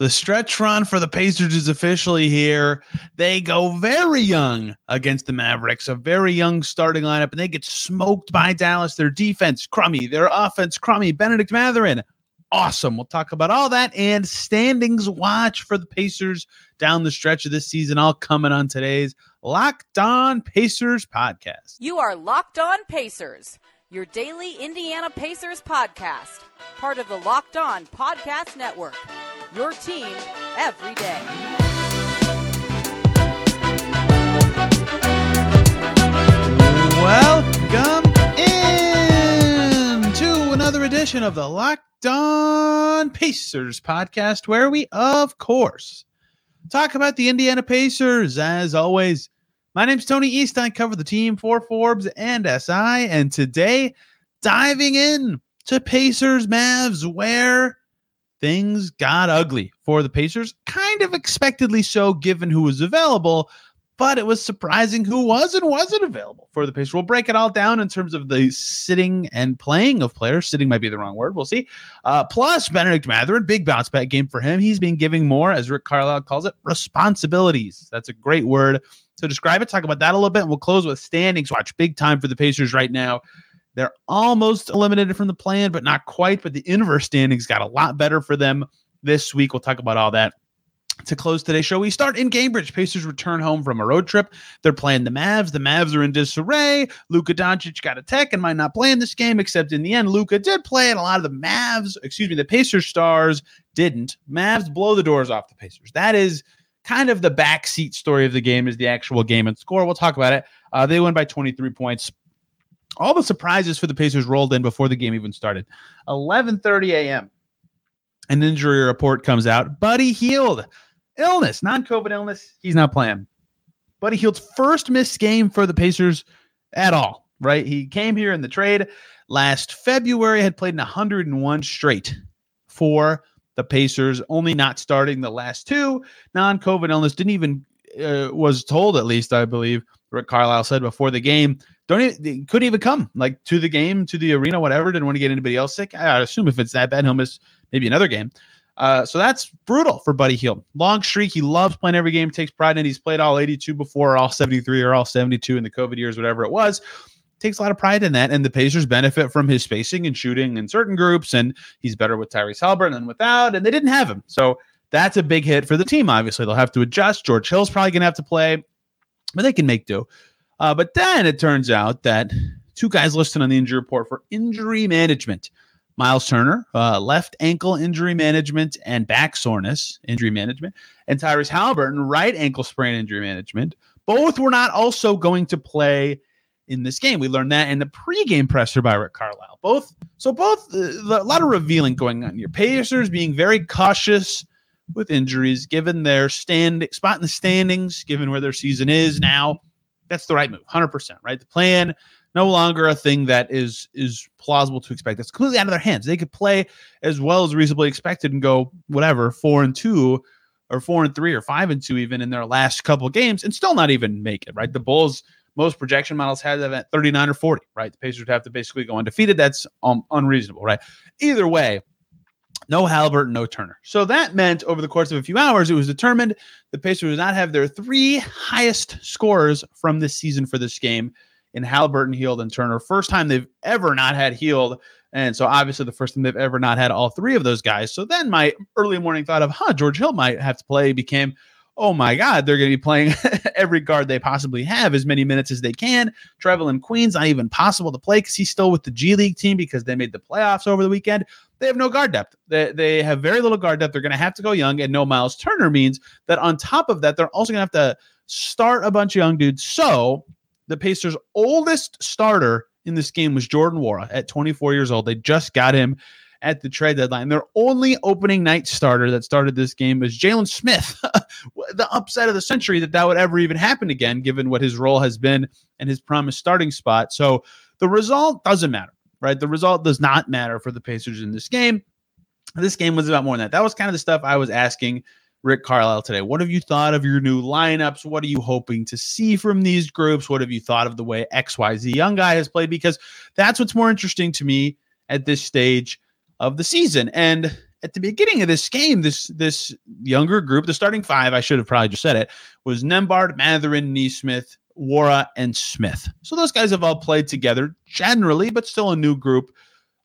The stretch run for the Pacers is officially here. They go very young against the Mavericks, a very young starting lineup, and they get smoked by Dallas. Their defense, crummy. Their offense, crummy. Bennedict Mathurin, awesome. We'll talk about all that and standings watch for the Pacers down the stretch of this season, all coming on today's Locked On Pacers podcast. You are Locked On Pacers, your daily Indiana Pacers podcast, part of the Locked On Podcast Network. Your team every day. Welcome in to another edition of the Locked On Pacers podcast, where we, of course, talk about the Indiana Pacers. As always, my name's Tony East. I cover the team for Forbes and SI, and today, diving in to Pacers Mavs, where things got ugly for the Pacers, kind of expectedly so given who was available, but it was surprising who was and wasn't available for the Pacers. We'll break it all down in terms of the sitting and playing of players. Sitting might be the wrong word. We'll see. Plus, Bennedict Mathurin, big bounce back game for him. He's been giving more, as Rick Carlisle calls it, responsibilities. That's a great word to describe it. Talk about that a little bit, and we'll close with standings watch. Big time for the Pacers right now. They're almost eliminated from the play-in, but not quite. But the inverse standings got a lot better for them this week. We'll talk about all that. To close today's show, we start in Cambridge. Pacers return home from a road trip. They're playing the Mavs. The Mavs are in disarray. Luka Doncic got a tech and might not play in this game, except in the end, Luka did play, and a lot of the the Pacers stars didn't. Mavs blow the doors off the Pacers. That is kind of the backseat story of the game, is the actual game and score. We'll talk about it. They win by 23 points. All the surprises for the Pacers rolled in before the game even started. 11:30 a.m., an injury report comes out. Buddy Hield, illness, non-COVID illness. He's not playing. Buddy Hield's first missed game for the Pacers at all, right? He came here in the trade last February, had played in 101 straight for the Pacers, only not starting the last two. Non-COVID illness, didn't even, was told at least, I believe, Rick Carlisle said before the game, couldn't even come like to the game, to the arena, whatever. Didn't want to get anybody else sick. I assume if it's that bad, he'll miss maybe another game. So that's brutal for Buddy Hield. Long streak. He loves playing every game, takes pride in it. He's played all 82 before, all 73 or all 72 in the COVID years, whatever it was. Takes a lot of pride in that. And the Pacers benefit from his spacing and shooting in certain groups. And he's better with Tyrese Haliburton than without. And they didn't have him. So that's a big hit for the team. Obviously, they'll have to adjust. George Hill's probably going to have to play, but they can make do. But then it turns out that two guys listed on the injury report for injury management. Myles Turner, left ankle injury management and back soreness injury management, and Tyrese Haliburton, right ankle sprain injury management. Both were not also going to play in this game. We learned that in the pregame presser by Rick Carlisle. A lot of revealing going on here. Pacers being very cautious with injuries, given their spot in the standings, given where their season is now. That's the right move, 100%, right? The plan, no longer a thing that is plausible to expect. That's completely out of their hands. They could play as well as reasonably expected and go, whatever, 4-2 or 4-3 or 5-2 even in their last couple of games and still not even make it, right? The Bulls, most projection models had them at 39 or 40, right? The Pacers would have to basically go undefeated. That's unreasonable, right? Either way, no Haliburton, no Turner. So that meant over the course of a few hours, it was determined the Pacers would not have their three highest scorers from this season for this game in Haliburton, Hield, and Turner. First time they've ever not had Hield. And so obviously the first time they've ever not had all three of those guys. So then my early morning thought of, George Hill might have to play became, oh my God, they're going to be playing every guard they possibly have, as many minutes as they can. Trevelian Queen's not even possible to play because he's still with the G League team because they made the playoffs over the weekend. They have no guard depth. They have very little guard depth. They're going to have to go young, and no Myles Turner means that on top of that, they're also going to have to start a bunch of young dudes. So the Pacers' oldest starter in this game was Jordan Nwora at 24 years old. They just got him at the trade deadline. Their only opening night starter that started this game is Jalen Smith, the upset of the century that would ever even happen again, given what his role has been and his promised starting spot. So the result doesn't matter. Right. The result does not matter for the Pacers in this game. This game was about more than that. That was kind of the stuff I was asking Rick Carlisle today. What have you thought of your new lineups? What are you hoping to see from these groups? What have you thought of the way XYZ young guy has played? Because that's what's more interesting to me at this stage of the season. And at the beginning of this game, this younger group, the starting five, I should have probably just said it, was Nembhard, Mathurin, Nesmith, Nwora, and Smith. So those guys have all played together generally, but still a new group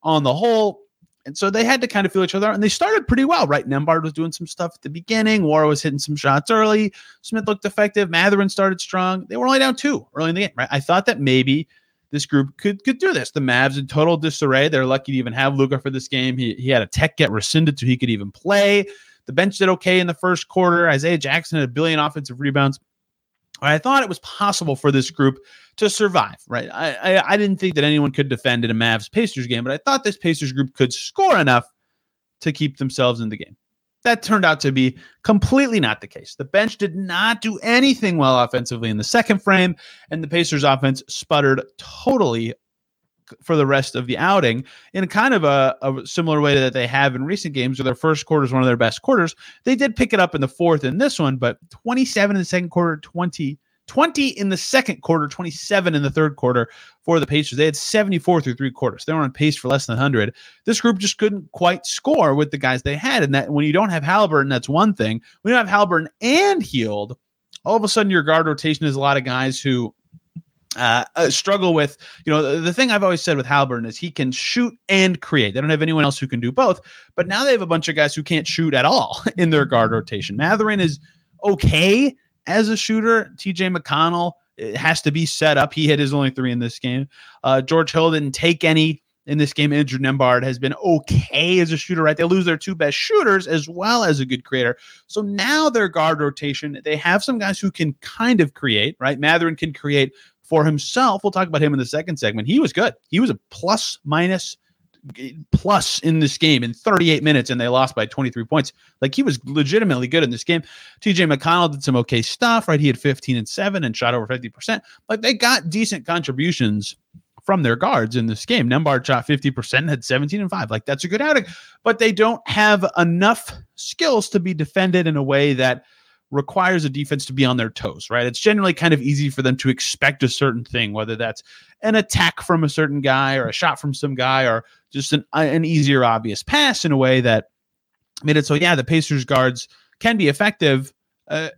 on the whole. And so they had to kind of feel each other out, and they started pretty well, right? Nembhard was doing some stuff at the beginning. Nwora was hitting some shots early. Smith looked effective. Mathurin started strong. They were only down two early in the game, right? I thought that maybe this group could do this. The Mavs in total disarray. They're lucky to even have Luka for this game. He had a tech get rescinded so he could even play. The bench did okay in the first quarter. Isaiah Jackson had a billion offensive rebounds. I thought it was possible for this group to survive, right? I didn't think that anyone could defend in a Mavs-Pacers game, but I thought this Pacers group could score enough to keep themselves in the game. That turned out to be completely not the case. The bench did not do anything well offensively in the second frame, and the Pacers offense sputtered totally for the rest of the outing in kind of a similar way that they have in recent games, where their first quarter is one of their best quarters. They did pick it up in the fourth in this one, but 27 in the second quarter, 20 in the second quarter, 27 in the third quarter for the Pacers. They had 74 through three quarters. They were on pace for less than 100. This group just couldn't quite score with the guys they had. And that when you don't have Haliburton, that's one thing. When you don't have Haliburton and Hield, all of a sudden your guard rotation is a lot of guys who struggle with, the thing I've always said with Haliburton is he can shoot and create. They don't have anyone else who can do both, but now they have a bunch of guys who can't shoot at all in their guard rotation. Mathurin is okay as a shooter. T.J. McConnell has to be set up. He hit his only three in this game. George Hill didn't take any in this game. Andrew Nembhard has been okay as a shooter, right? They lose their two best shooters as well as a good creator. So now their guard rotation, they have some guys who can kind of create, right? Mathurin can create for himself. We'll talk about him in the second segment. He was good. He was a plus in this game in 38 minutes, and they lost by 23 points. Like, he was legitimately good in this game. TJ McConnell did some okay stuff, right? He had 15 and 7 and shot over 50%. Like, they got decent contributions from their guards in this game. Nembhard shot 50% and had 17 and 5. Like, that's a good outing, but they don't have enough skills to be defended in a way that requires a defense to be on their toes, right? It's generally kind of easy for them to expect a certain thing, whether that's an attack from a certain guy or a shot from some guy or just an easier, obvious pass in a way that made it so, yeah, the Pacers guards can be effective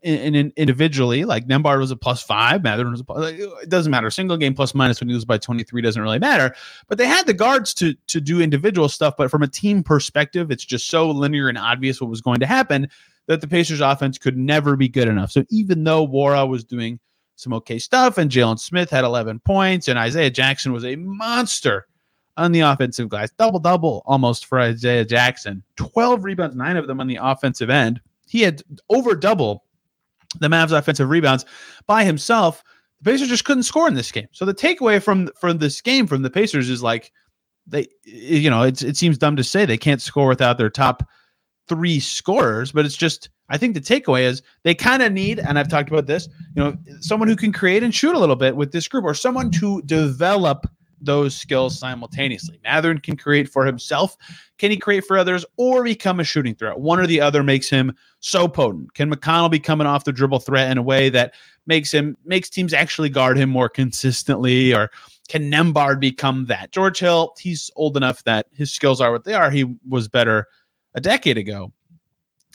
individually. Like, Nembhard was a +5, Mathurin was a plus, it doesn't matter. Single game plus minus when you lose by 23 doesn't really matter. But they had the guards to do individual stuff, but from a team perspective, it's just so linear and obvious what was going to happen that the Pacers offense could never be good enough. So even though Nwora was doing some okay stuff and Jalen Smith had 11 points and Isaiah Jackson was a monster on the offensive glass, double-double almost for Isaiah Jackson, 12 rebounds, 9 of them on the offensive end. He had over double the Mavs offensive rebounds by himself. The Pacers just couldn't score in this game. So the takeaway from this game from the Pacers is, like, it seems dumb to say they can't score without their top three scorers, but it's just, I think the takeaway is they kind of need, and I've talked about this, someone who can create and shoot a little bit with this group, or someone to develop those skills simultaneously. Mathurin can create for himself. Can he create for others or become a shooting threat? One or the other makes him so potent. Can McConnell become an off the dribble threat in a way that makes teams actually guard him more consistently, or can Nembhard become that? George Hill, he's old enough that his skills are what they are. He was better a decade ago.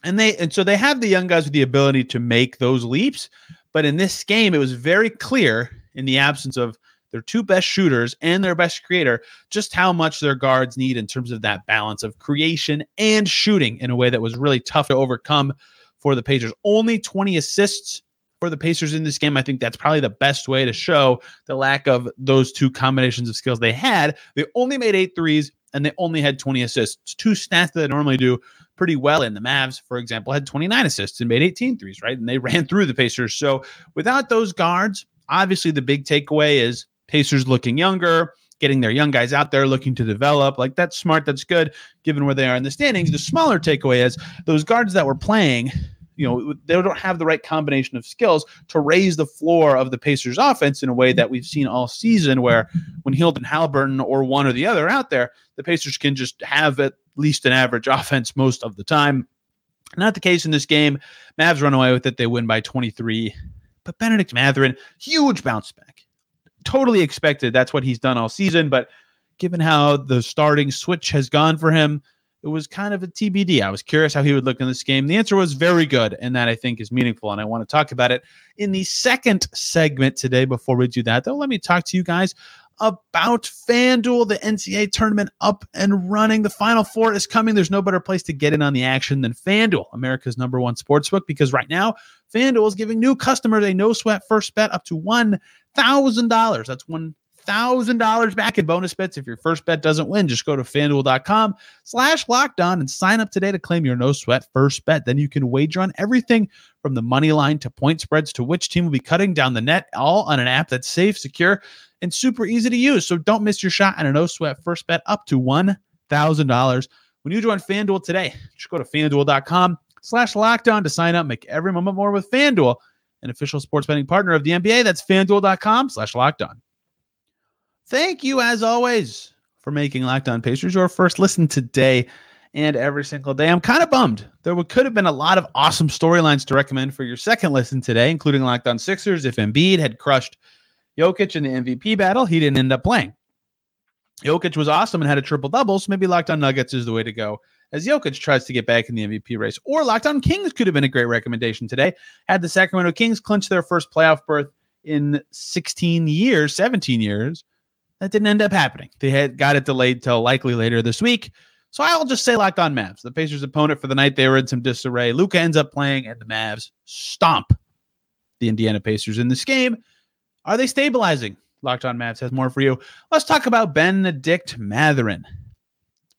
And so they have the young guys with the ability to make those leaps. But in this game, it was very clear, in the absence of their two best shooters and their best creator, just how much their guards need in terms of that balance of creation and shooting in a way that was really tough to overcome for the Pacers. Only 20 assists for the Pacers in this game. I think that's probably the best way to show the lack of those two combinations of skills they had. They only made 8 threes, and they only had 20 assists. Two stats that they normally do pretty well in. The Mavs, for example, had 29 assists and made 18 threes, right? And they ran through the Pacers. So without those guards, obviously the big takeaway is Pacers looking younger, getting their young guys out there, looking to develop. Like, that's smart, that's good, given where they are in the standings. The smaller takeaway is those guards that were playing, they don't have the right combination of skills to raise the floor of the Pacers offense in a way that we've seen all season, where when Hield and Haliburton or one or the other out there, the Pacers can just have at least an average offense most of the time. Not the case in this game. Mavs run away with it. They win by 23. But Bennedict Mathurin, huge bounce back. Totally expected. That's what he's done all season. But given how the starting switch has gone for him, it was kind of a TBD. I was curious how he would look in this game. The answer was very good, and that I think is meaningful, and I want to talk about it in the second segment today. Before we do that, though, let me talk to you guys about FanDuel, the NCAA tournament up and running. The Final Four is coming. There's no better place to get in on the action than FanDuel, America's number one sportsbook, because right now FanDuel is giving new customers a no-sweat first bet up to $1,000. That's $1,000 back in bonus bets if your first bet doesn't win. Just go to FanDuel.com/LockedOn and sign up today to claim your no-sweat first bet. Then you can wager on everything from the money line to point spreads to which team will be cutting down the net, all on an app that's safe, secure, and super easy to use. So don't miss your shot at a no-sweat first bet up to $1,000. When you join FanDuel today, just go to FanDuel.com/LockedOn to sign up. Make every moment more with FanDuel, an official sports betting partner of the NBA. That's FanDuel.com/LockedOn. Thank you, as always, for making Locked On Pacers your first listen today and every single day. I'm kind of bummed. There could have been a lot of awesome storylines to recommend for your second listen today, including Locked On Sixers. If Embiid had crushed Jokic in the MVP battle, he didn't end up playing. Jokic was awesome and had a triple-double, so maybe Locked On Nuggets is the way to go as Jokic tries to get back in the MVP race. Or Locked On Kings could have been a great recommendation today, had the Sacramento Kings clinched their first playoff berth in 17 years. That didn't end up happening. They had got it delayed till likely later this week. So I'll just say Locked On Mavs. The Pacers' opponent for the night, they were in some disarray. Luka ends up playing, and the Mavs stomp the Indiana Pacers in this game. Are they stabilizing? Locked On Mavs has more for you. Let's talk about Bennedict Mathurin.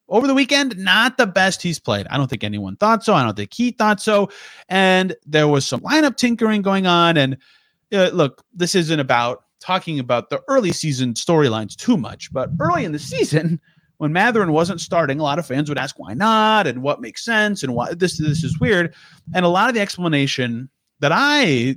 Over the weekend, not the best he's played. I don't think anyone thought so. I don't think he thought so. And there was some lineup tinkering going on. And look, this isn't about talking about the early season storylines too much, but early in the season, when Mathurin wasn't starting, a lot of fans would ask why not and what makes sense and why this is weird. And a lot of the explanation that I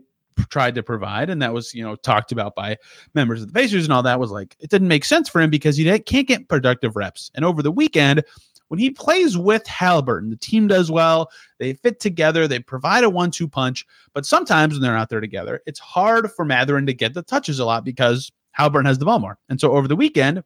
tried to provide, and that was, talked about by members of the Pacers and all that, was like, it didn't make sense for him because he can't get productive reps. And over the weekend, when he plays with Haliburton, the team does well. They fit together. They provide a 1-2 punch. But sometimes when they're out there together, it's hard for Mathurin to get the touches a lot because Haliburton has the ball more. And so over the weekend,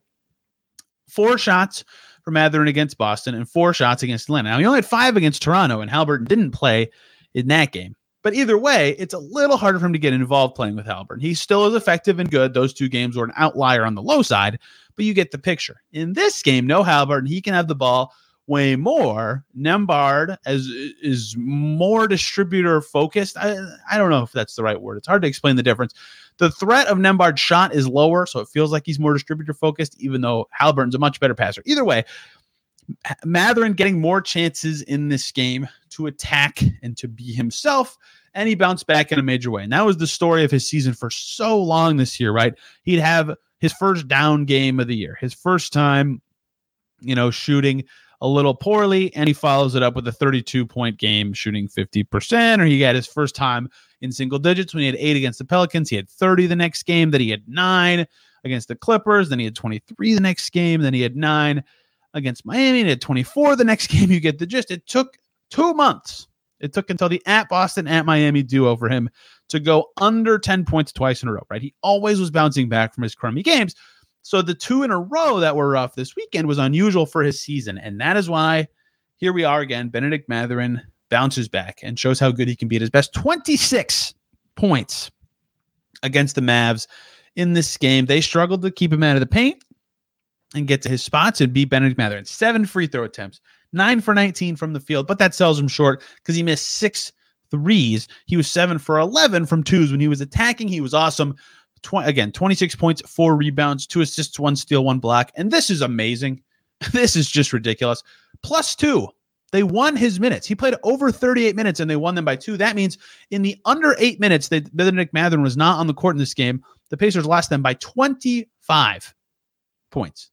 4 shots for Mathurin against Boston and 4 shots against Atlanta. Now, he only had 5 against Toronto, and Haliburton didn't play in that game. But either way, it's a little harder for him to get involved playing with Haliburton. He still is effective and good. Those 2 games were an outlier on the low side, but you get the picture. In this game, no Haliburton, he can have the ball way more. Nembhard is more distributor focused. I don't know if that's the right word. It's hard to explain the difference. The threat of Nembhard's shot is lower, so it feels like he's more distributor focused, even though Haliburton's a much better passer. Either way, Mathurin getting more chances in this game to attack and to be himself, and he bounced back in a major way. And that was the story of his season for so long this year, right? He'd have his first down game of the year, his first time, shooting a little poorly, and he follows it up with a 32-point game, shooting 50%, or he got his first time in single digits when he had 8 against the Pelicans. He had 30 the next game, then he had 9 against the Clippers, then he had 23 the next game, then he had 9 against Miami, and at 24 the next game. You get the gist. It took 2 months. It took until the at Boston, at Miami duo for him to go under 10 points twice in a row, right? He always was bouncing back from his crummy games. So the 2 in a row that were rough this weekend was unusual for his season. And that is why here we are again. Bennedict Mathurin bounces back and shows how good he can be at his best. 26 points against the Mavs in this game. They struggled to keep him out of the paint and get to his spots and beat Bennedict Mathurin. 7 free throw attempts, 9 for 19 from the field, but that sells him short because he missed 6 threes. He was 7 for 11 from twos when he was attacking. He was awesome. 26 points, 4 rebounds, 2 assists, 1 steal, 1 block. And this is amazing. This is just ridiculous. +2. They won his minutes. He played over 38 minutes and they won them by 2. That means in the under 8 minutes that Bennedict Mathurin was not on the court in this game, the Pacers lost them by 25 points.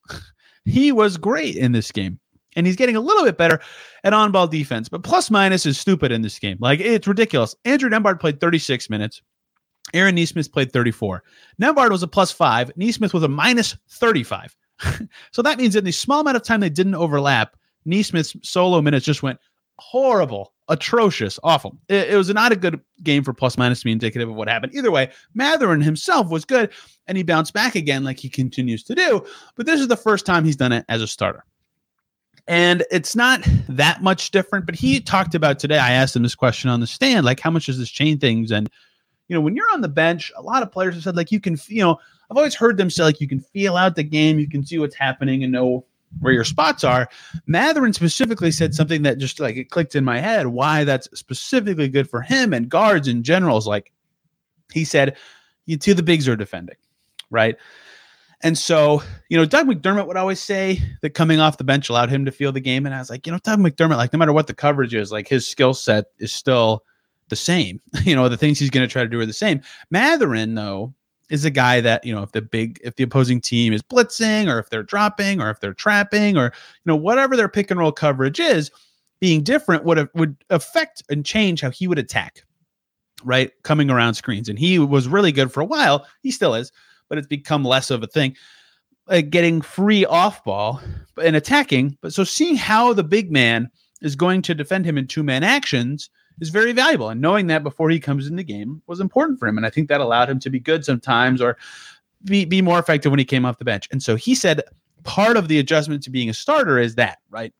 He was great in this game, and he's getting a little bit better at on-ball defense, but plus-minus is stupid in this game. Like, it's ridiculous. Andrew Nembhard played 36 minutes. Aaron Nesmith played 34. Nembhard was a +5. Nesmith was a -35. So that means in the small amount of time they didn't overlap, Nesmith's solo minutes just went horrible, atrocious, awful. It was not a good game for plus-minus to be indicative of what happened. Either way, Mathurin himself was good, and he bounced back again like he continues to do, but this is the first time he's done it as a starter. And it's not that much different, but he talked about today. I asked him this question on the stand, like, how much does this change things? And, you know, when you're on the bench, a lot of players have said, like, you can, you know, I've always heard them say, like, you can feel out the game, you can see what's happening and know where your spots are. Mathurin specifically said something that just, like, it clicked in my head why that's specifically good for him and guards in general. Is, like, he said, you two, the bigs are defending, right? And so, you know, Doug McDermott would always say that coming off the bench allowed him to feel the game. And I was like, you know, Doug McDermott, like, no matter what the coverage is, like, his skill set is still the same. You know, the things he's going to try to do are the same. Mathurin, though, is a guy that, you know, if the opposing team is blitzing or if they're dropping or if they're trapping or, you know, whatever their pick and roll coverage is, being different would affect and change how he would attack, right? Coming around screens. And he was really good for a while. He still is, but it's become less of a thing, getting free off ball and attacking. But so seeing how the big man is going to defend him in two-man actions is very valuable. And knowing that before he comes in the game was important for him. And I think that allowed him to be good sometimes or be more effective when he came off the bench. And so he said part of the adjustment to being a starter is that, right?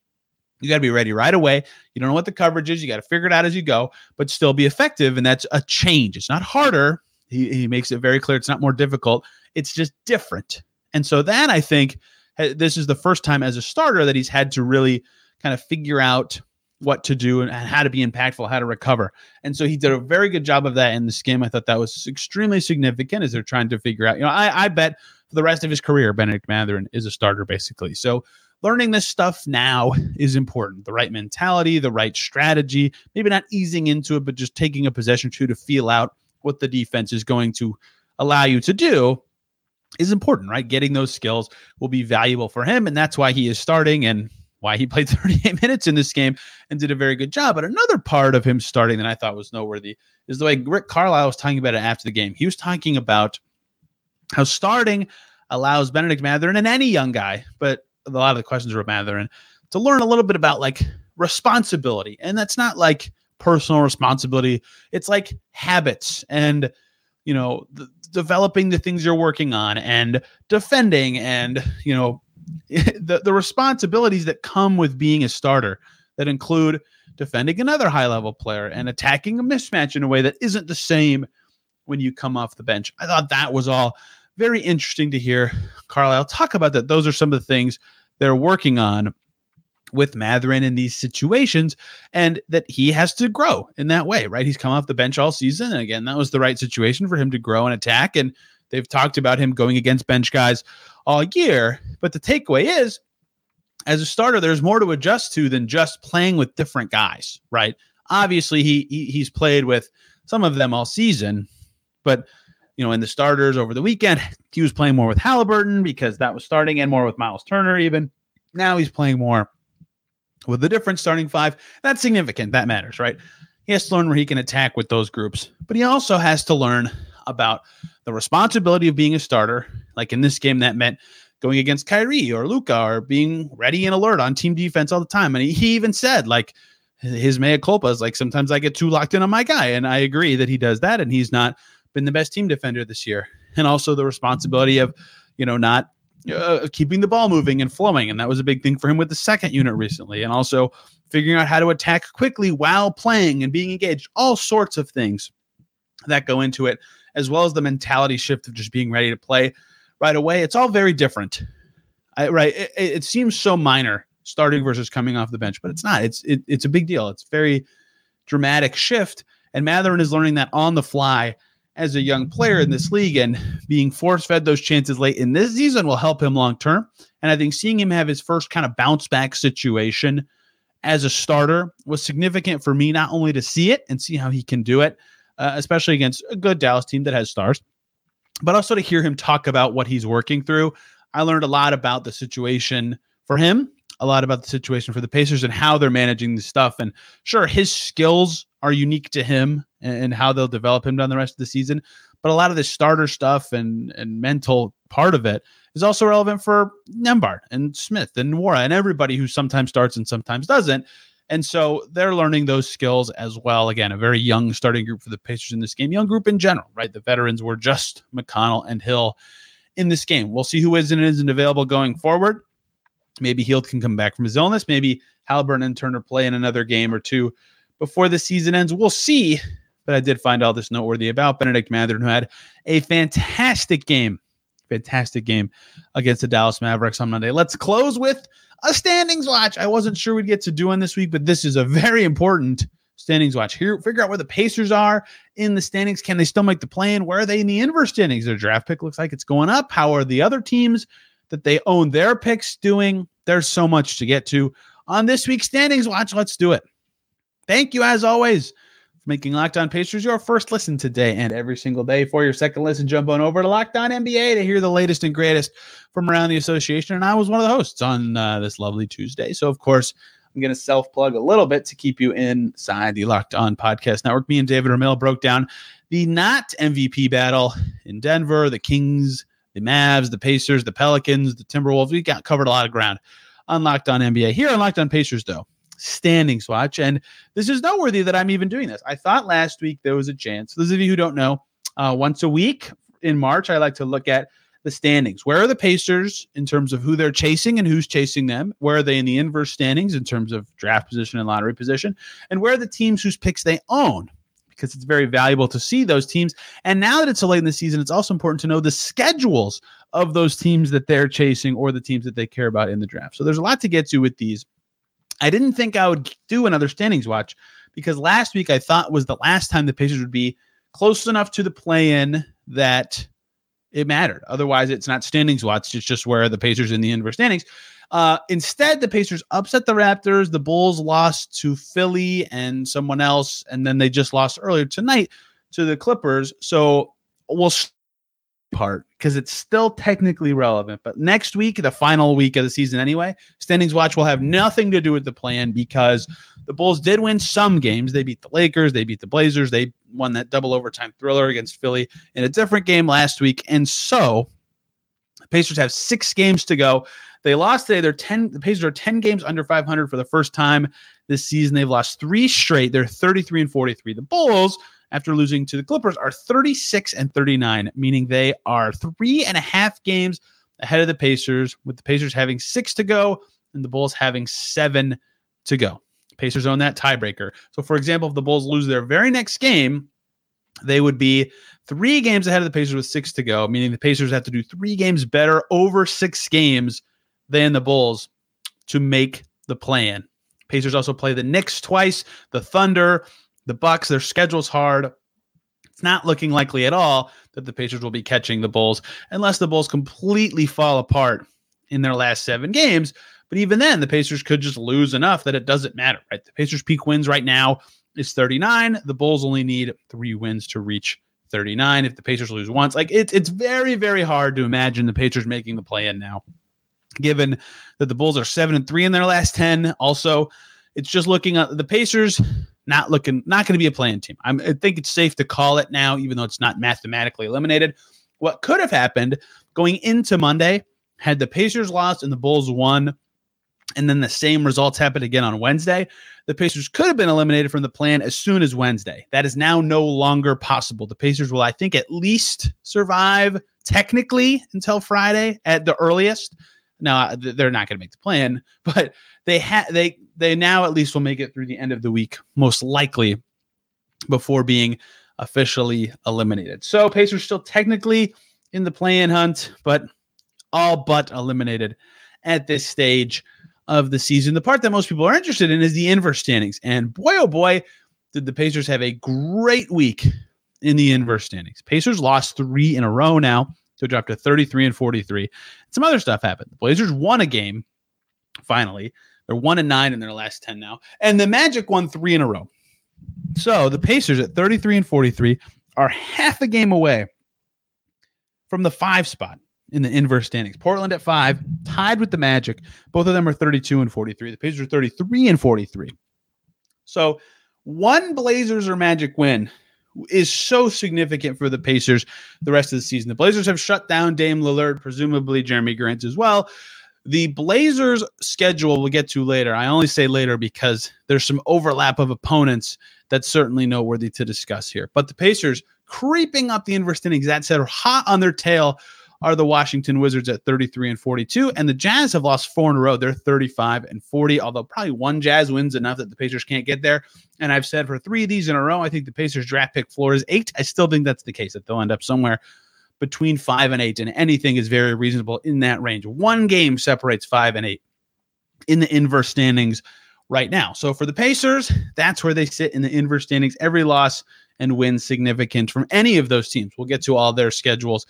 You got to be ready right away. You don't know what the coverage is. You got to figure it out as you go, but still be effective. And that's a change. It's not harder. He makes it very clear. It's not more difficult. It's just different. And so that, I think, this is the first time as a starter that he's had to really kind of figure out what to do and how to be impactful, how to recover. And so he did a very good job of that in this game. I thought that was extremely significant as they're trying to figure out, you know, I bet for the rest of his career, Bennedict Mathurin is a starter, basically. So learning this stuff now is important. The right mentality, the right strategy, maybe not easing into it, but just taking a possession or two to feel out what the defense is going to allow you to do is important, right? Getting those skills will be valuable for him. And that's why he is starting and why he played 38 minutes in this game and did a very good job. But another part of him starting that I thought was noteworthy is the way Rick Carlisle was talking about it after the game. He was talking about how starting allows Bennedict Mathurin and any young guy, but a lot of the questions were Mathurin, to learn a little bit about, like, responsibility. And that's not like personal responsibility. It's like habits and, you know, developing the things you're working on and defending and, you know, the responsibilities that come with being a starter that include defending another high-level player and attacking a mismatch in a way that isn't the same when you come off the bench. I thought that was all very interesting to hear Carlisle talk about that. Those are some of the things they're working on with Mathurin in these situations, and that he has to grow in that way, right? He's come off the bench all season. And again, that was the right situation for him to grow and attack. And they've talked about him going against bench guys all year. But the takeaway is, as a starter, there's more to adjust to than just playing with different guys, right? Obviously, he's played with some of them all season, but, you know, in the starters over the weekend, he was playing more with Haliburton because that was starting, and more with Myles Turner even. Now he's playing more with a different starting five. That's significant. That matters, right? He has to learn where he can attack with those groups, but he also has to learn about the responsibility of being a starter. Like in this game, that meant going against Kyrie or Luka or being ready and alert on team defense all the time. And he even said, like, his mea culpa is, like, sometimes I get too locked in on my guy. And I agree that he does that. And he's not been the best team defender this year. And also the responsibility of, you know, not keeping the ball moving and flowing. And that was a big thing for him with the second unit recently. And also figuring out how to attack quickly while playing and being engaged, all sorts of things that go into it, as well as the mentality shift of just being ready to play right away. It's all very different, right? It seems so minor, starting versus coming off the bench, but it's not. It's a big deal. It's a very dramatic shift. And Mathurin is learning that on the fly as a young player in this league, and being force-fed those chances late in this season will help him long-term. And I think seeing him have his first kind of bounce-back situation as a starter was significant for me, not only to see it and see how he can do it, especially against a good Dallas team that has stars, but also to hear him talk about what he's working through. I learned a lot about the situation for him, a lot about the situation for the Pacers and how they're managing this stuff. And sure, his skills are unique to him and how they'll develop him down the rest of the season. But a lot of the starter stuff and mental part of it is also relevant for Nembhard and Smith and Nwora and everybody who sometimes starts and sometimes doesn't. And so they're learning those skills as well. Again, a very young starting group for the Pacers in this game, young group in general, right? The veterans were just McConnell and Hill in this game. We'll see who is and isn't available going forward. Maybe Hield can come back from his illness. Maybe Haliburton and Turner play in another game or two before the season ends. We'll see. But I did find all this noteworthy about Bennedict Mathurin, who had a fantastic game against the Dallas Mavericks on Monday. Let's close with a standings watch. I wasn't sure we'd get to do one this week, but this is a very important standings watch. Here, figure out where the Pacers are in the standings. Can they still make the play-in? Where are they in the inverse standings? Their draft pick looks like it's going up. How are the other teams that they own their picks doing? There's so much to get to on this week's standings watch. Let's do it. Thank you, as always, making Locked On Pacers your first listen today and every single day. For your second listen, jump on over to Locked On NBA to hear the latest and greatest from around the association. And I was one of the hosts on this lovely Tuesday. So, of course, I'm going to self-plug a little bit to keep you inside the Locked On Podcast Network. Me and David Rimmel broke down the not MVP battle in Denver, the Kings, the Mavs, the Pacers, the Pelicans, the Timberwolves. We got covered a lot of ground on Locked On NBA. Here on Locked On Pacers, though, standings watch, and this is noteworthy that I'm even doing this. I thought last week there was a chance. Those of you who don't know, once a week in March, I like to look at the standings. Where are the Pacers in terms of who they're chasing and who's chasing them? Where are they in the inverse standings in terms of draft position and lottery position? And where are the teams whose picks they own? Because it's very valuable to see those teams. And now that it's so late in the season, it's also important to know the schedules of those teams that they're chasing or the teams that they care about in the draft. So there's a lot to get to with these. I didn't think I would do another standings watch because last week I thought was the last time the Pacers would be close enough to the play-in that it mattered. Otherwise, it's not standings watch. It's just where the Pacers in the inverse standings. Instead, the Pacers upset the Raptors. The Bulls lost to Philly and someone else, and then they just lost earlier tonight to the Clippers. So we'll part because it's still technically relevant, but next week, the final week of the season anyway, standings watch will have nothing to do with the play-in because the Bulls did win some games. They beat the Lakers, they beat the Blazers, they won that double overtime thriller against Philly in a different game last week, and so the Pacers have 6 games to go. They lost today. The Pacers are 10 games under 500 for the first time this season. They've lost 3 straight. They're 33-43. The Bulls, after losing to the Clippers, are 36-39, meaning they are 3.5 games ahead of the Pacers, with the Pacers having 6 to go and the Bulls having 7 to go. Pacers own that tiebreaker. So, for example, if the Bulls lose their very next game, they would be 3 games ahead of the Pacers with 6 to go, meaning the Pacers have to do 3 games better over 6 games than the Bulls to make the play-in. Pacers also play the Knicks twice, the Thunder, the Bucks. Their schedule's hard. It's not looking likely at all that the Pacers will be catching the Bulls unless the Bulls completely fall apart in their last 7 games. But even then, the Pacers could just lose enough that it doesn't matter, right? The Pacers' peak wins right now is 39. The Bulls only need 3 wins to reach 39. If the Pacers lose once, like it's very, very hard to imagine the Pacers making the play-in now, given that the Bulls are 7-3 in their last 10. Also, it's just looking at the Pacers. Not going to be a play-in team. I think it's safe to call it now, even though it's not mathematically eliminated. What could have happened going into Monday had the Pacers lost and the Bulls won, and then the same results happened again on Wednesday, the Pacers could have been eliminated from the play-in as soon as Wednesday. That is now no longer possible. The Pacers will, I think, at least survive technically until Friday at the earliest. Now, they're not going to make the play-in, but they now at least will make it through the end of the week, most likely, before being officially eliminated. So Pacers still technically in the play-in hunt, but all but eliminated at this stage of the season. The part that most people are interested in is the inverse standings. And boy, oh boy, did the Pacers have a great week in the inverse standings. Pacers lost 3 in a row now, so dropped to 33-43. Some other stuff happened. The Blazers won a game, finally. They're 1-9 in their last 10 now. And the Magic won 3 in a row. So the Pacers at 33-43 are half a game away from the 5 spot in the inverse standings. Portland at 5, tied with the Magic. Both of them are 32-43. The Pacers are 33-43. So one Blazers or Magic win is so significant for the Pacers the rest of the season. The Blazers have shut down Dame Lillard, presumably Jeremy Grant as well. The Blazers' schedule we'll get to later. I only say later because there's some overlap of opponents that's certainly noteworthy to discuss here. But the Pacers creeping up the inverse standings, that said, are hot on their tail are the Washington Wizards at 33-42, and the Jazz have lost four in a row. They're 35-40, although probably one Jazz win's enough that the Pacers can't get there. And I've said for three of these in a row, I think the Pacers draft pick floor is 8. I still think that's the case, that they'll end up somewhere between 5 and 8, and anything is very reasonable in that range. One game separates 5 and 8 in the inverse standings right now. So for the Pacers, that's where they sit in the inverse standings. Every loss and win significant from any of those teams. We'll get to all their schedules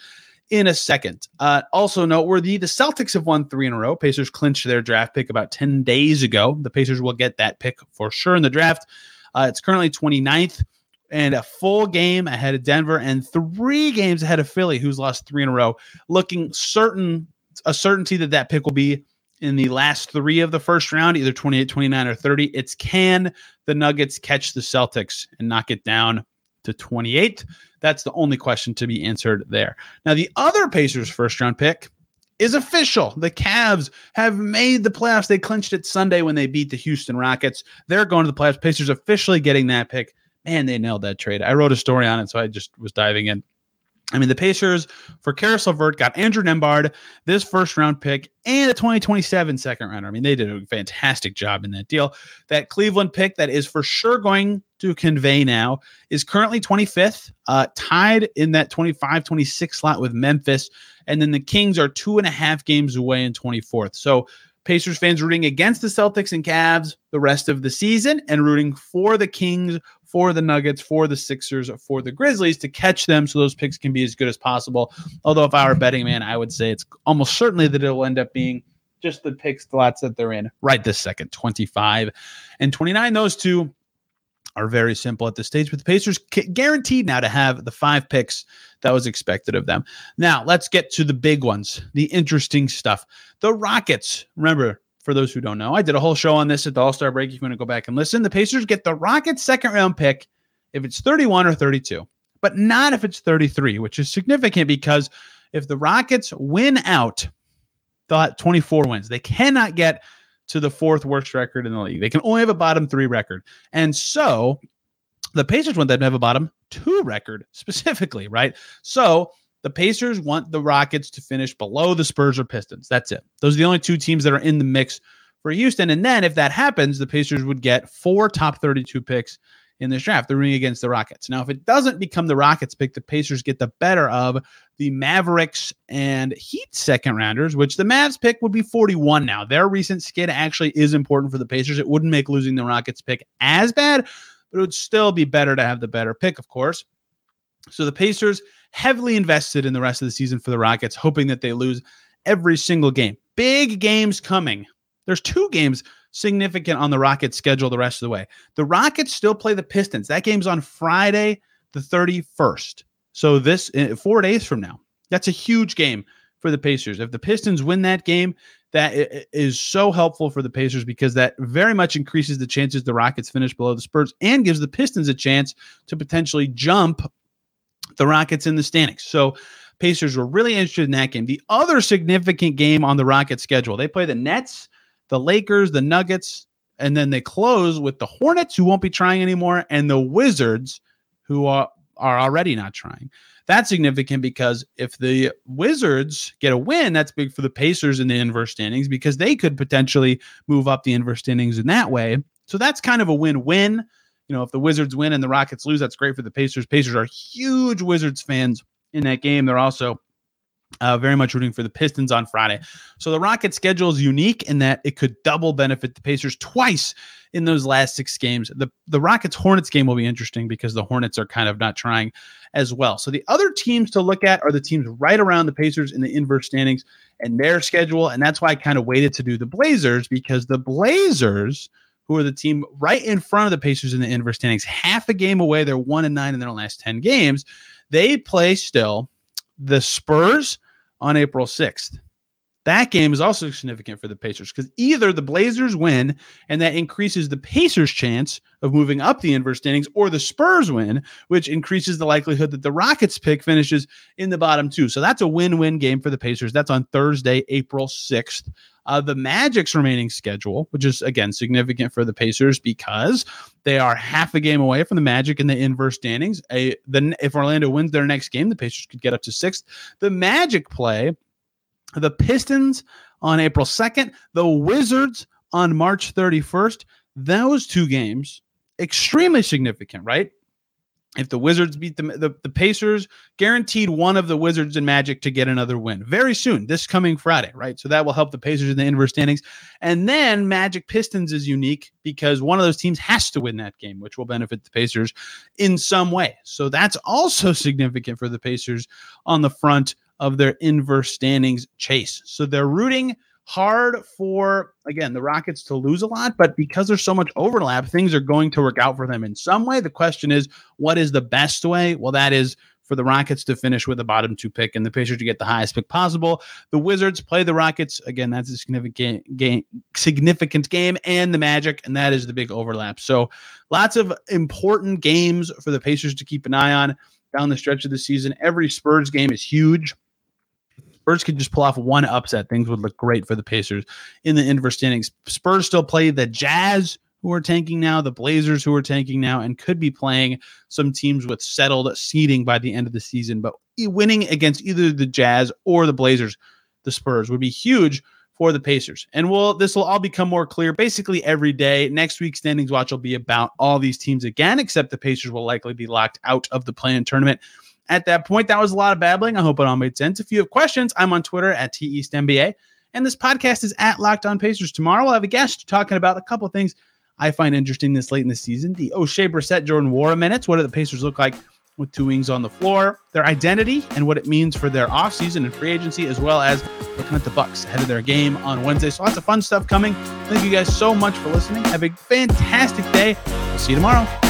in a second. Also noteworthy, the Celtics have won 3 in a row. Pacers clinched their draft pick about 10 days ago. The Pacers will get that pick for sure in the draft. It's currently 29th and a full game ahead of Denver and 3 games ahead of Philly, who's lost 3 in a row, looking a certainty that pick will be in the last 3 of the first round, either 28, 29, or 30. It's can the Nuggets catch the Celtics and knock it down to 28? That's the only question to be answered there. Now, the other Pacers first round pick is official. The Cavs have made the playoffs. They clinched it Sunday when they beat the Houston Rockets. They're going to the playoffs. Pacers officially getting that pick. Man, they nailed that trade. I wrote a story on it, so I just was diving in. I mean, the Pacers for Caris LeVert got Andrew Nembhard, this first-round pick, and a 2027 second-rounder. I mean, they did a fantastic job in that deal. That Cleveland pick that is for sure going to convey now is currently 25th, tied in that 25-26 slot with Memphis, and then the Kings are 2.5 games away in 24th. So Pacers fans rooting against the Celtics and Cavs the rest of the season and rooting for the Kings, for the Nuggets, for the Sixers, for the Grizzlies to catch them so those picks can be as good as possible. Although if I were a betting man, I would say it's almost certainly that it will end up being just the pick slots that they're in right this second, 25 and 29. Those two are very simple at this stage, but the Pacers guaranteed now to have the 5 picks that was expected of them. Now let's get to the big ones, the interesting stuff. The Rockets, remember, for those who don't know, I did a whole show on this at the All-Star break. If you want to go back and listen, the Pacers get the Rockets' second-round pick if it's 31 or 32, but not if it's 33, which is significant because if the Rockets win out, they'll have 24 wins. They cannot get to the fourth worst record in the league. They can only have a bottom 3 record. And so the Pacers want them to have a bottom 2 record specifically, right? So the Pacers want the Rockets to finish below the Spurs or Pistons. That's it. Those are the only two teams that are in the mix for Houston. And then if that happens, the Pacers would get 4 top 32 picks in this draft. They're rooting against the Rockets. Now, if it doesn't become the Rockets pick, the Pacers get the better of the Mavericks and Heat second rounders, which the Mavs pick would be 41 now. Their recent skid actually is important for the Pacers. It wouldn't make losing the Rockets pick as bad, but it would still be better to have the better pick, of course. So the Pacers heavily invested in the rest of the season for the Rockets, hoping that they lose every single game. Big games coming. There's 2 games significant on the Rockets' schedule the rest of the way. The Rockets still play the Pistons. That game's on Friday, the 31st. So this 4 days from now, that's a huge game for the Pacers. If the Pistons win that game, that is so helpful for the Pacers because that very much increases the chances the Rockets finish below the Spurs and gives the Pistons a chance to potentially jump the Rockets in the standings. So Pacers were really interested in that game. The other significant game on the Rockets schedule, they play the Nets, the Lakers, the Nuggets, and then they close with the Hornets, who won't be trying anymore, and the Wizards, who are already not trying. That's significant because if the Wizards get a win, that's big for the Pacers in the inverse standings because they could potentially move up the inverse standings in that way. So that's kind of a win-win. You know, if the Wizards win and the Rockets lose, that's great for the Pacers. Pacers are huge Wizards fans in that game. They're also very much rooting for the Pistons on Friday. So the Rockets' schedule is unique in that it could double benefit the Pacers twice in those last 6 games. The Rockets-Hornets game will be interesting because the Hornets are kind of not trying as well. So the other teams to look at are the teams right around the Pacers in the inverse standings and their schedule, and that's why I kind of waited to do the Blazers because the Blazers, who are the team right in front of the Pacers in the inverse standings, half a game away. They're 1-9 in their last 10 games. They play still the Spurs on April 6th, That game is also significant for the Pacers because either the Blazers win and that increases the Pacers' chance of moving up the inverse standings, or the Spurs win, which increases the likelihood that the Rockets pick finishes in the bottom two. So that's a win-win game for the Pacers. That's on Thursday, April 6th. The Magic's remaining schedule, which is, again, significant for the Pacers because they are half a game away from the Magic in the inverse standings. If Orlando wins their next game, the Pacers could get up to 6th. The Magic play the Pistons on April 2nd, the Wizards on March 31st. Those two games, extremely significant, right? If the Wizards beat the Pacers, guaranteed one of the Wizards and Magic to get another win very soon, this coming Friday, right? So that will help the Pacers in the inverse standings. And then Magic Pistons is unique because one of those teams has to win that game, which will benefit the Pacers in some way. So that's also significant for the Pacers on the front of their inverse standings chase. So they're rooting hard for, again, the Rockets to lose a lot, but because there's so much overlap, things are going to work out for them in some way. The question is, what is the best way? Well, that is for the Rockets to finish with the bottom two pick and the Pacers to get the highest pick possible. The Wizards play the Rockets. Again, that's a significant game, and the Magic, and that is the big overlap. So lots of important games for the Pacers to keep an eye on down the stretch of the season. Every Spurs game is huge. Spurs could just pull off one upset. Things would look great for the Pacers in the inverse standings. Spurs still play the Jazz, who are tanking now, the Blazers, who are tanking now, and could be playing some teams with settled seeding by the end of the season. But winning against either the Jazz or the Blazers, the Spurs, would be huge for the Pacers. And this will all become more clear basically every day. Next week's Standings Watch will be about all these teams again, except the Pacers will likely be locked out of the play-in tournament. At that point, that was a lot of babbling. I hope it all made sense. If you have questions, I'm on Twitter at TEastNBA. And this podcast is at Locked On Pacers. Tomorrow, we'll have a guest talking about a couple of things I find interesting this late in the season. The O'Shea Brissett, Jordan Nwora minutes. What do the Pacers look like with two wings on the floor? Their identity and what it means for their offseason and free agency, as well as looking at the Bucks ahead of their game on Wednesday. So lots of fun stuff coming. Thank you guys so much for listening. Have a fantastic day. We'll see you tomorrow.